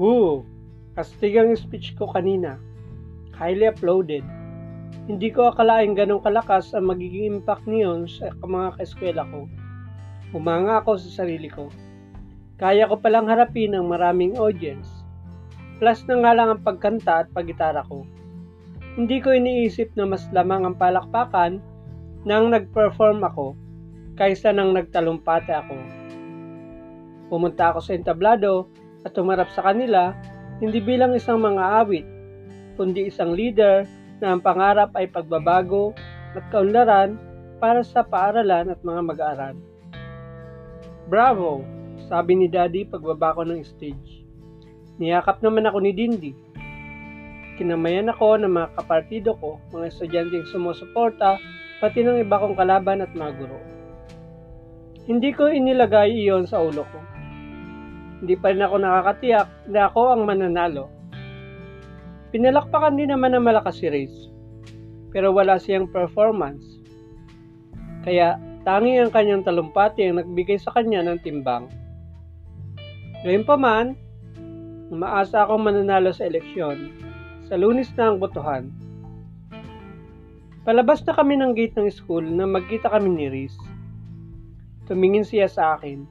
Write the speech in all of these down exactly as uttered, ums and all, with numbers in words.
Ooh, kastigang speech ko kanina. Highly uploaded. Hindi ko akalain ganong kalakas ang magiging impact niyon sa mga kaeskwela ko. Humanga ako sa sarili ko. Kaya ko palang harapin ang maraming audience. Plus na nga lang ang pagkanta at paggitara ko. Hindi ko iniisip na mas lamang ang palakpakan nang nag-perform ako kaysa nang nagtalumpate ako. Pumunta ako sa entablado at tumarap sa kanila, hindi bilang isang mga awit, kundi isang leader na ang pangarap ay pagbabago at kaunlaran para sa paaralan at mga mag-aaral. Bravo, sabi ni Daddy pagbaba ko ng stage. Niyakap naman ako ni Dindee. Kinamayan ako ng mga kapartido ko, mga estudyanteng sumusuporta, pati ng iba kong kalaban at mga guro. Hindi ko inilagay iyon sa ulo ko. Hindi pa rin ako nakakatiyak na ako ang mananalo. Pinalakpakan din naman ng malakas si Riz, pero wala siyang performance. Kaya tangi ang kanyang talumpati ang nagbigay sa kanya ng timbang. Gayunpaman, umaasa akong mananalo sa eleksyon. Sa Lunes na ang botohan. Palabas na kami ng gate ng school na magkita kami ni Riz. Tumingin siya sa akin.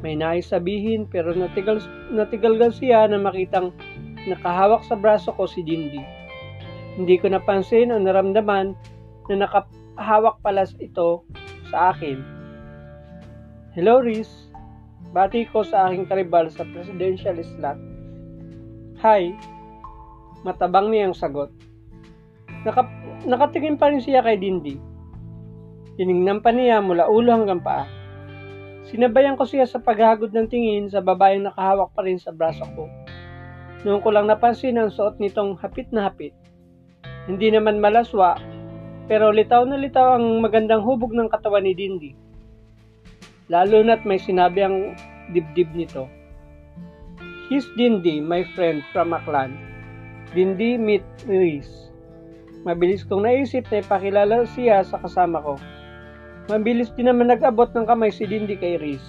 May nais sabihin pero natigal, natigalgan siya na makitang nakahawak sa braso ko si Dindee. Hindi ko napansin o naramdaman na nakahawak pala ito sa akin. Hello Riz, bati ko sa aking karibal sa presidential slot. Hi, matabang niyang sagot. Naka, nakatingin pa rin siya kay Dindee. Tinignan pa niya mula ulo hanggang paa. Sinabayan ko siya sa paghagod ng tingin sa babaeng nakahawak pa rin sa braso ko. Noon ko lang napansin ang suot nitong hapit na hapit. Hindi naman malaswa, pero litaw na litaw ang magandang hubog ng katawan ni Dindee. Lalo na't may sinabi ang dibdib nito. He's Dindee, my friend from Aklan. Dindee meet Riz. Mabilis kong naisip na ipakilala siya sa kasama ko. Mabilis din naman nag-abot ng kamay si Dindee kay Riz.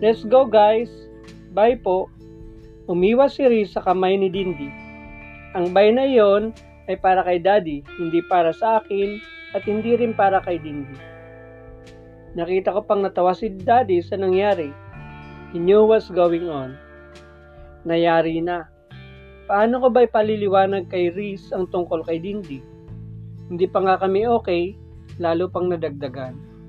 Let's go guys! Bye po! Umiwas si Riz sa kamay ni Dindee. Ang bye na iyon ay para kay Daddy, hindi para sa akin at hindi rin para kay Dindee. Nakita ko pang natawa si Daddy sa nangyari. He knew what's going on. Nayari na. Paano ko ba ipaliliwanag kay Riz ang tungkol kay Dindee? Hindi pa nga kami okay, lalo pang nadagdagan.